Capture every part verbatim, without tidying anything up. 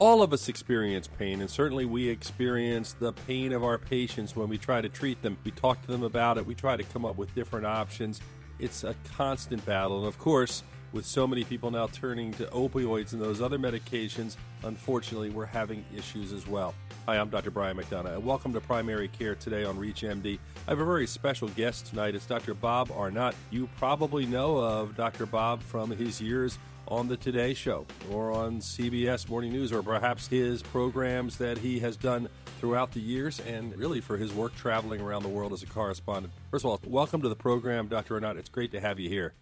All of us experience pain, and certainly we experience the pain of our patients when we try to treat them. We talk to them about it. We try to come up with different options. It's a constant battle. And, of course, with so many people now turning to opioids and those other medications, unfortunately, we're having issues as well. Hi, I'm Doctor Brian McDonough, and welcome to Primary Care Today on ReachMD. I have a very special guest tonight. It's Doctor Bob Arnot. You probably know of Doctor Bob from his years on the Today Show or on C B S Morning News, or perhaps his programs that he has done throughout the years, and really for his work traveling around the world as a correspondent. First of all, welcome to the program, Doctor Arnot. It's great to have you here.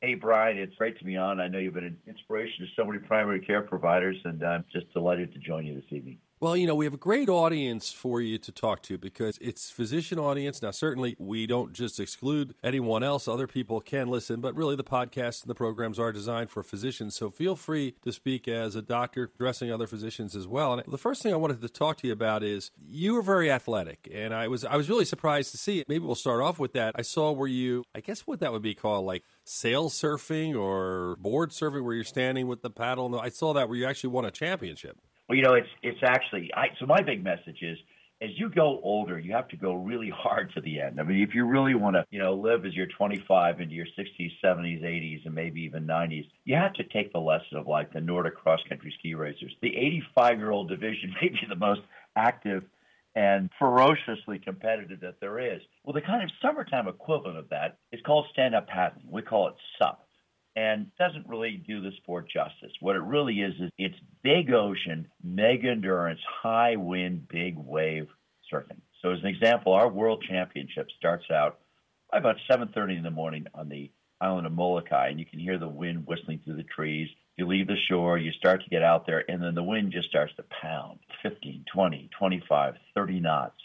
Hey, Brian. It's great to be on. I know you've been an inspiration to so many primary care providers, and I'm just delighted to join you this evening. Well, you know, we have a great audience for you to talk to because it's physician audience. Now, certainly we don't just exclude anyone else. Other people can listen, but really the podcasts and the programs are designed for physicians. So feel free to speak as a doctor addressing other physicians as well. And the first thing I wanted to talk to you about is you were very athletic, and I was I was really surprised to see it. Maybe we'll start off with that. I saw where you, I guess what that would be called, like sail surfing or board surfing, where you're standing with the paddle. No, I saw that where you actually won a championship. Well, you know, it's it's actually, I, so my big message is, as you go older, you have to go really hard to the end. I mean, if you really want to, you know, live as you're twenty-five into your sixties, seventies, eighties, and maybe even nineties, you have to take the lesson of like the Nordic cross-country ski racers. The eighty-five-year-old division may be the most active and ferociously competitive that there is. Well, the kind of summertime equivalent of that is called stand-up paddling. We call it SUP. And doesn't really do the sport justice. What it really is, is it's big ocean, mega endurance, high wind, big wave surfing. So as an example, our world championship starts out by about seven thirty in the morning on the island of Molokai, and you can hear the wind whistling through the trees. You leave the shore, you start to get out there, and then the wind just starts to pound, fifteen, twenty, twenty-five, thirty knots.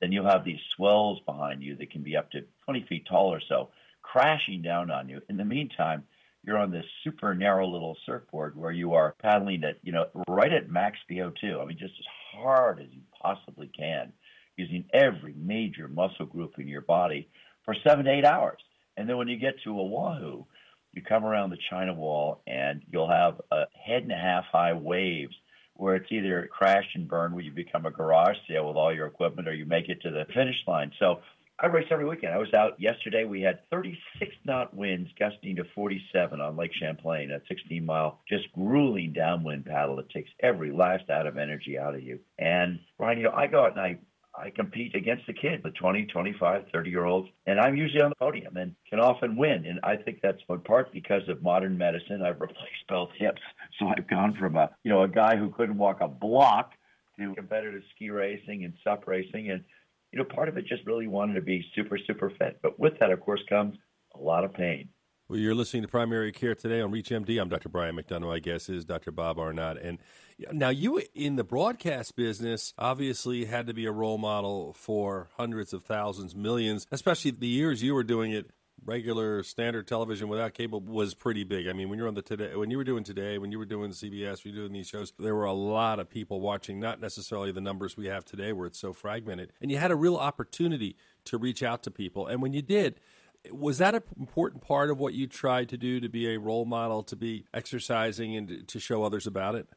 Then you'll have these swells behind you that can be up to twenty feet tall or so, crashing down on you. In the meantime, you're on this super narrow little surfboard where you are paddling at, you know, right at max V O two. I mean, just as hard as you possibly can, using every major muscle group in your body for seven to eight hours. And then when you get to Oahu, you come around the China Wall and you'll have a head and a half high waves where it's either crash and burn, where you become a garage sale with all your equipment, or you make it to the finish line. So I race every weekend. I was out yesterday. We had thirty-six knot winds gusting to forty-seven on Lake Champlain, a sixteen-mile, just grueling downwind paddle that takes every last out of energy out of you. And, Brian, you know, I go out and I, I compete against the kids, the twenty, twenty-five, thirty-year-olds, and I'm usually on the podium and can often win. And I think that's in part because of modern medicine. I've replaced both hips. So I've gone from a, you know, a guy who couldn't walk a block to competitive ski racing and sup racing, and you know, part of it just really wanted to be super, super fit. But with that, of course, comes a lot of pain. Well, you're listening to Primary Care Today on ReachMD. I'm Doctor Brian McDonough. I guess is Doctor Bob Arnot. And now you, in the broadcast business, obviously had to be a role model for hundreds of thousands, millions, especially the years you were doing it. Regular standard television without cable was pretty big. I mean, when you're on the today, when you were doing today, when you were doing C B S, when you were doing these shows, there were a lot of people watching, not necessarily the numbers we have today where it's so fragmented. And you had a real opportunity to reach out to people. And when you did, was that an important part of what you tried to do, to be a role model, to be exercising and to show others about it?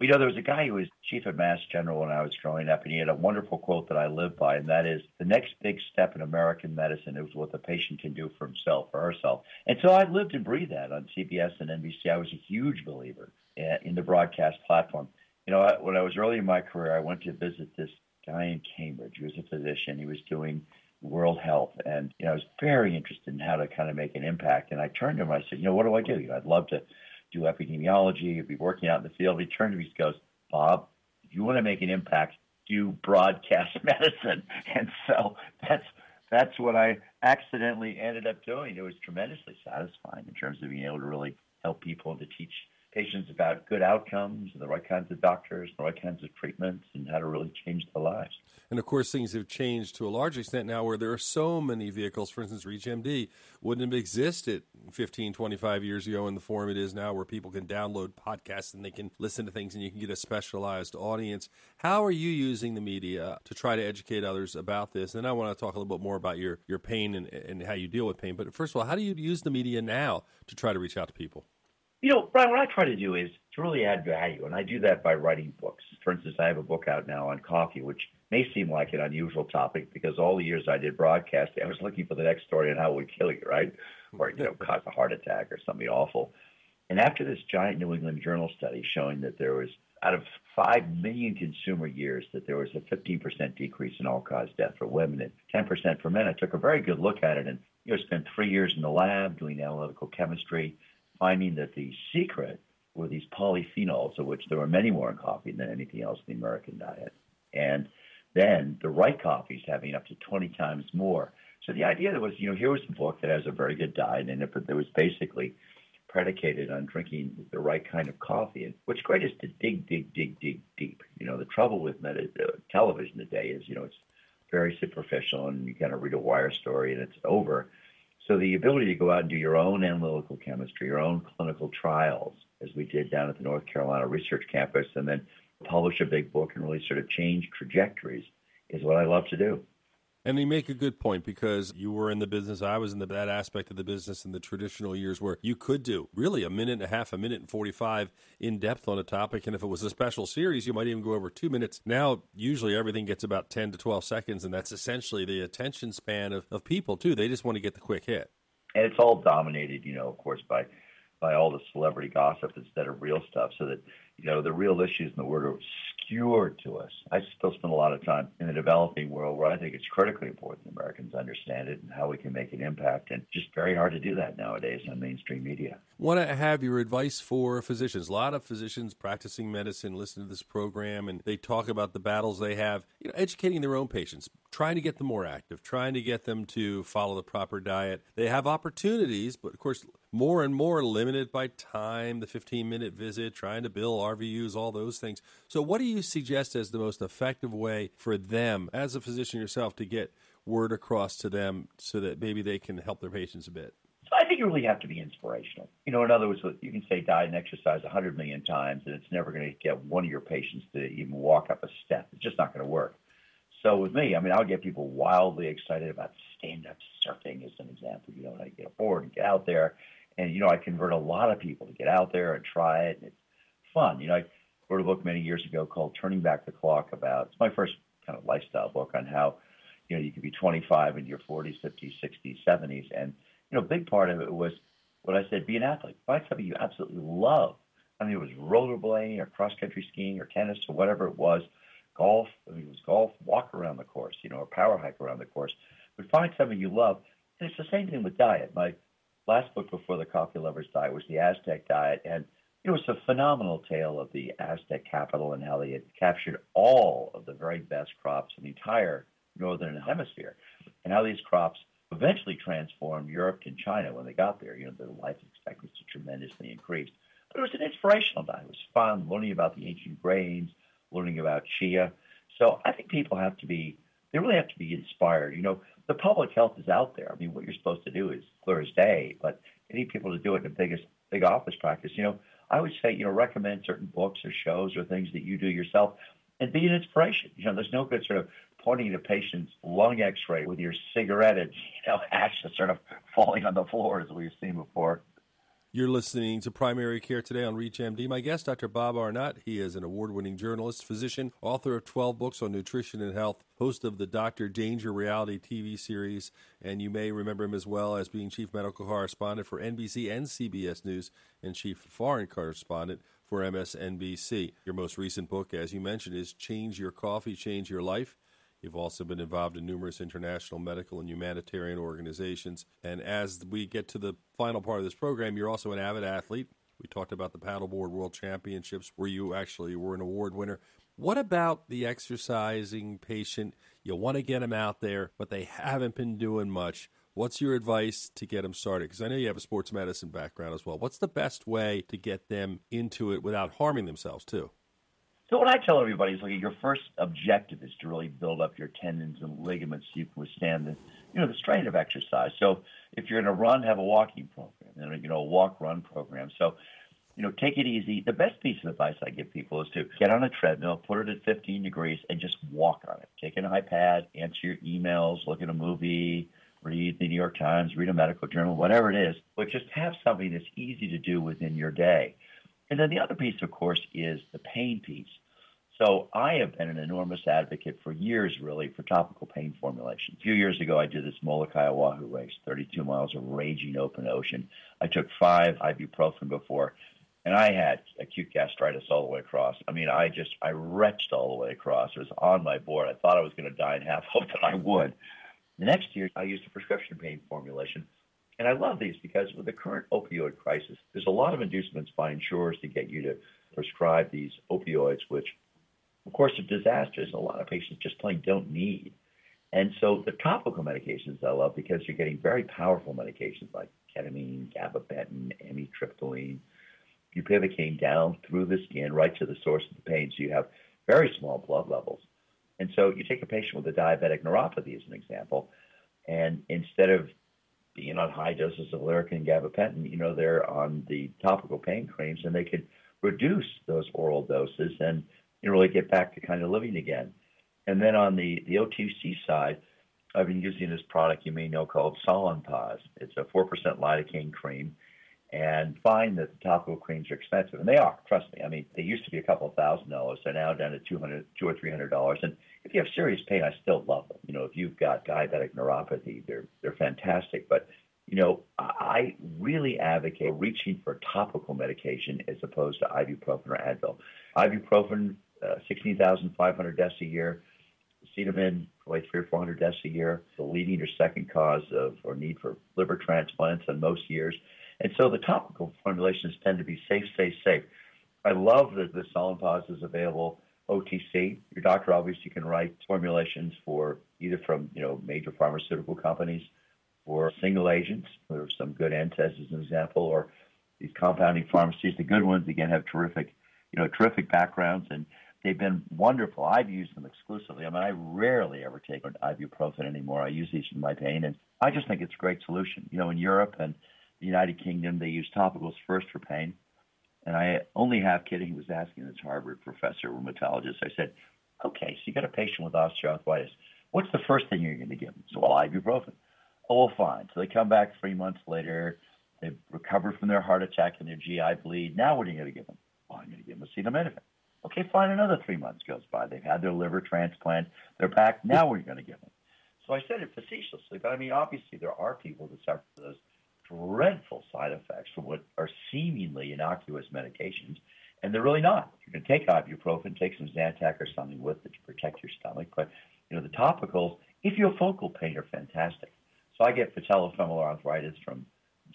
You know, there was a guy who was chief of Mass General when I was growing up, and he had a wonderful quote that I live by, and that is, the next big step in American medicine is what the patient can do for himself or herself. And so I lived and breathed that on C B S and N B C. I was a huge believer in the broadcast platform. You know, when I was early in my career, I went to visit this guy in Cambridge. He was a physician. He was doing world health. And, you know, I was very interested in how to kind of make an impact. And I turned to him and I said, you know, what do I do? You know, I'd love to do epidemiology, he'd be working out in the field. He turned to me and goes, Bob, if you want to make an impact, do broadcast medicine. And so that's that's what I accidentally ended up doing. It was tremendously satisfying in terms of being able to really help people and to teach patients about good outcomes and the right kinds of doctors, the right kinds of treatments, and how to really change their lives. And, of course, things have changed to a large extent now where there are so many vehicles. For instance, ReachMD wouldn't have existed fifteen, twenty-five years ago in the form it is now, where people can download podcasts and they can listen to things and you can get a specialized audience. How are you using the media to try to educate others about this? And I want to talk a little bit more about your, your pain and, and how you deal with pain. But first of all, how do you use the media now to try to reach out to people? You know, Brian, what I try to do is to really add value, and I do that by writing books. For instance, I have a book out now on coffee, which may seem like an unusual topic because all the years I did broadcasting, I was looking for the next story on how it would kill you, right? Or, you know, cause a heart attack or something awful. And after this giant New England Journal study showing that there was, out of five million consumer years, that there was a fifteen percent decrease in all-cause death for women and ten percent for men, I took a very good look at it and, you know, spent three years in the lab doing analytical chemistry, finding that the secret were these polyphenols, of which there were many more in coffee than anything else in the American diet. And then the right coffee is having up to twenty times more. So the idea that was, you know, here was a book that has a very good diet in it, but that was basically predicated on drinking the right kind of coffee. And what's great is to dig, dig, dig, dig deep. You know, the trouble with med- uh, television today is, you know, it's very superficial and you kind of read a wire story and it's over. So the ability to go out and do your own analytical chemistry, your own clinical trials, as we did down at the North Carolina Research Campus, and then publish a big book and really sort of change trajectories is what I love to do. And you make a good point, because you were in the business, I was in the, that aspect of the business in the traditional years where you could do really a minute and a half, a minute and forty-five in depth on a topic. And if it was a special series, you might even go over two minutes. Now, usually everything gets about ten to twelve seconds, and that's essentially the attention span of, of people, too. They just want to get the quick hit. And it's all dominated, you know, of course, by by all the celebrity gossip instead of real stuff, so that, you know, the real issues in the world are obscured to us. I still spend a lot of time in the developing world, where I think it's critically important that Americans understand it and how we can make an impact, and just very hard to do that nowadays on mainstream media. Want to have your advice for physicians. A lot of physicians practicing medicine listen to this program, and they talk about the battles they have, you know, educating their own patients, trying to get them more active, trying to get them to follow the proper diet. They have opportunities, but of course, more and more limited by time, the fifteen-minute visit, trying to bill R V Us, all those things. So what do you suggest as the most effective way for them, as a physician yourself, to get word across to them so that maybe they can help their patients a bit? So I think you really have to be inspirational. You know, in other words, you can say diet and exercise one hundred million times, and it's never going to get one of your patients to even walk up a step. It's just not going to work. So with me, I mean, I'll get people wildly excited about stand-up surfing as an example. You know, I get bored and get out there. And, you know, I convert a lot of people to get out there and try it. And it's fun. You know, I wrote a book many years ago called Turning Back the Clock about, it's my first kind of lifestyle book on how, you know, you could be twenty-five in your forties, fifties, sixties, seventies. And, you know, a big part of it was what I said, be an athlete. Find something you absolutely love. I mean, it was rollerblading or cross-country skiing or tennis or whatever it was, golf. I mean, it was golf, walk around the course, you know, or power hike around the course. But find something you love. And it's the same thing with diet. My last book before The Coffee Lovers Diet was The Aztec Diet, and it was a phenomenal tale of the Aztec capital and how they had captured all of the very best crops in the entire northern hemisphere, and how these crops eventually transformed Europe and China when they got there. You know, their life expectancy tremendously increased. But it was an inspirational diet. It was fun learning about the ancient grains, learning about chia. So I think people have to be, they really have to be inspired. You know, the public health is out there. I mean, what you're supposed to do is clear as day, but you need people to do it in the biggest, big office practice. You know, I would say, you know, recommend certain books or shows or things that you do yourself and be an inspiration. You know, there's no good sort of pointing to patient's lung x-ray with your cigarette and, you know, ashes sort of falling on the floor, as we've seen before. You're listening to Primary Care Today on ReachMD. My guest, Doctor Bob Arnot. He is an award-winning journalist, physician, author of twelve books on nutrition and health, host of the Doctor Danger reality T V series, and you may remember him as well as being chief medical correspondent for N B C and C B S News and chief foreign correspondent for M S N B C. Your most recent book, as you mentioned, is Change Your Coffee, Change Your Life. You've also been involved in numerous international medical and humanitarian organizations. And as we get to the final part of this program, you're also an avid athlete. We talked about the paddleboard world championships where you actually were an award winner. What about the exercising patient? You want to get them out there, but they haven't been doing much. What's your advice to get them started? Because I know you have a sports medicine background as well. What's the best way to get them into it without harming themselves too? So what I tell everybody is, look, your first objective is to really build up your tendons and ligaments so you can withstand the, you know, the strain of exercise. So if you're in a run, have a walking program, and, you know, a walk-run program. So, you know, take it easy. The best piece of advice I give people is to get on a treadmill, put it at fifteen degrees, and just walk on it. Take an iPad, answer your emails, look at a movie, read the New York Times, read a medical journal, whatever it is, but just have something that's easy to do within your day. And then the other piece, of course, is the pain piece. So I have been an enormous advocate for years, really, for topical pain formulation. A few years ago, I did this Molokai, Oahu race, thirty-two miles of raging open ocean. I took five ibuprofen before, and I had acute gastritis all the way across. I mean, I just, I retched all the way across. It was on my board. I thought I was going to die in half, hoped that I would. The next year, I used a prescription pain formulation. And I love these because with the current opioid crisis, there's a lot of inducements by insurers to get you to prescribe these opioids, which, of course, are disastrous. A lot of patients just plain don't need. And so the topical medications I love because you're getting very powerful medications like ketamine, gabapentin, amitriptyline. Bupivacaine down through the skin right to the source of the pain. So you have very small blood levels. And so you take a patient with a diabetic neuropathy as an example, and instead of being on high doses of Lyrica and gabapentin, you know, they're on the topical pain creams, and they could reduce those oral doses and, you know, really get back to kind of living again. And then on the, the O T C side, I've been using this product you may know called Salonpas. It's a four percent lidocaine cream, and find that the topical creams are expensive. And they are, trust me. I mean, they used to be a couple of thousand dollars. They're now down to two hundred dollars or three hundred dollars. And if you have serious pain, I still love them. You know, if you've got diabetic neuropathy, they're they're fantastic. But, you know, I really advocate reaching for topical medication as opposed to ibuprofen or Advil. Ibuprofen, uh, sixteen thousand five hundred deaths a year. Acetamin, probably three or four hundred deaths a year. The leading or second cause of or need for liver transplants in most years. And so the topical formulations tend to be safe, safe, safe. I love that the Salonpas is available O T C. Your doctor obviously can write formulations for either from, you know, major pharmaceutical companies or single agents. There are some good NSAIDs as an example, or these compounding pharmacies. The good ones, again, have terrific, you know, terrific backgrounds, and they've been wonderful. I've used them exclusively. I mean, I rarely ever take an ibuprofen anymore. I use these for my pain, and I just think it's a great solution. You know, in Europe and the United Kingdom, they use topicals first for pain. And I only have kidding was asking this Harvard professor, rheumatologist. I said, okay, so you got a patient with osteoarthritis. What's the first thing you're going to give them? So, well, ibuprofen. Oh, well, fine. So they come back three months later. They've recovered from their heart attack and their G I bleed. Now what are you going to give them? Well, I'm going to give them acetaminophen. Okay, fine. Another three months goes by. They've had their liver transplant. They're back. Now what are you going to give them? So I said it facetiously, but I mean, obviously there are people that suffer those dreadful side effects from what are seemingly innocuous medications, and they're really not. You can take ibuprofen, take some Zantac or something with it to protect your stomach, but you know the topicals, if you have focal pain, are fantastic. So I get patellofemoral arthritis from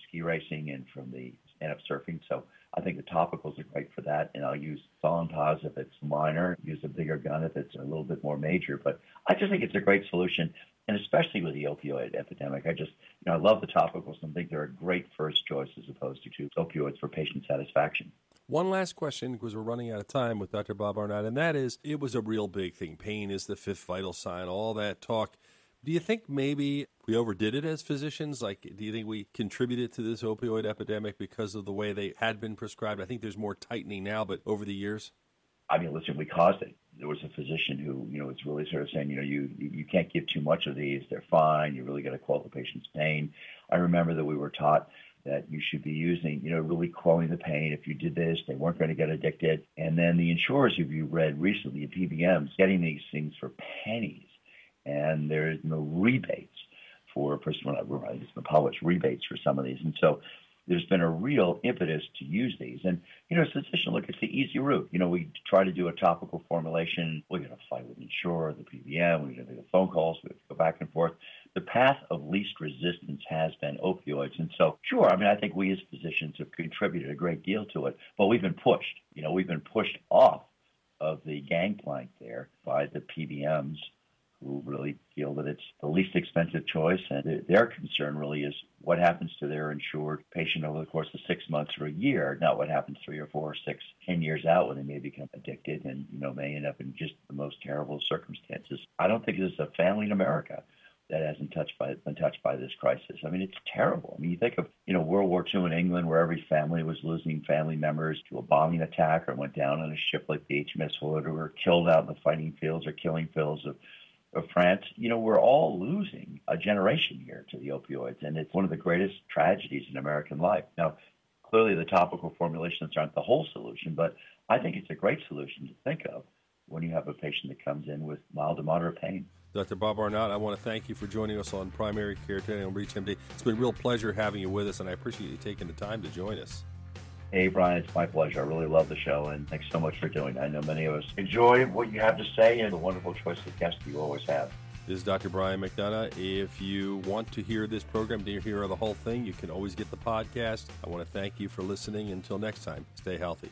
ski racing and from the stand-up surfing, so I think the topicals are great for that, and I'll use Salonpas if it's minor, use a bigger gun if it's a little bit more major, but I just think it's a great solution. And especially with the opioid epidemic, I just, you know, I love the topicals and think they're a great first choice as opposed to two opioids for patient satisfaction. One last question, because we're running out of time with Doctor Bob Arnot, and that is, it was a real big thing. Pain is the fifth vital sign, all that talk. Do you think maybe we overdid it as physicians? Like, do you think we contributed to this opioid epidemic because of the way they had been prescribed? I think there's more tightening now, but over the years? I mean, listen, we caused it. There was a physician who, you know, was really sort of saying, you know, you you can't give too much of these. They're fine. You really got to quell the patient's pain. I remember that we were taught that you should be using, you know, really quelling the pain. If you did this, they weren't going to get addicted. And then the insurers, if you read recently, the P B Ms, getting these things for pennies. And there is no rebates for, first of all, it's been published, rebates for some of these. And so there's been a real impetus to use these. And, you know, as a physician, look, it's the easy route. You know, we try to do a topical formulation. We're going to fight with the insurer, the P B M. We're going to make the phone calls. We have to go back and forth. The path of least resistance has been opioids. And so, sure, I mean, I think we as physicians have contributed a great deal to it, but we've been pushed. You know, we've been pushed off of the gangplank there by the P B Ms, who really feel that it's the least expensive choice, and their concern really is what happens to their insured patient over the course of six months or a year, not what happens three or four or six, ten years out when they may become addicted and, you know, may end up in just the most terrible circumstances. I don't think there's a family in America that hasn't touched by, been touched by this crisis. I mean, it's terrible. I mean, you think of, you know, World War Two in England, where every family was losing family members to a bombing attack, or went down on a ship like the H M S Hood, or were killed out in the fighting fields or killing fields of of France, you know, we're all losing a generation here to the opioids, and it's one of the greatest tragedies in American life. Now, clearly the topical formulations aren't the whole solution, but I think it's a great solution to think of when you have a patient that comes in with mild to moderate pain. Doctor Bob Arnot, I want to thank you for joining us on Primary Care today on ReachMD. It's been a real pleasure having you with us, and I appreciate you taking the time to join us. Hey, Brian, it's my pleasure. I really love the show, and thanks so much for doing it. I know many of us enjoy what you have to say and the wonderful choice of guests you always have. This is Doctor Brian McDonough. If you want to hear this program, to hear the whole thing, you can always get the podcast. I want to thank you for listening. Until next time, stay healthy.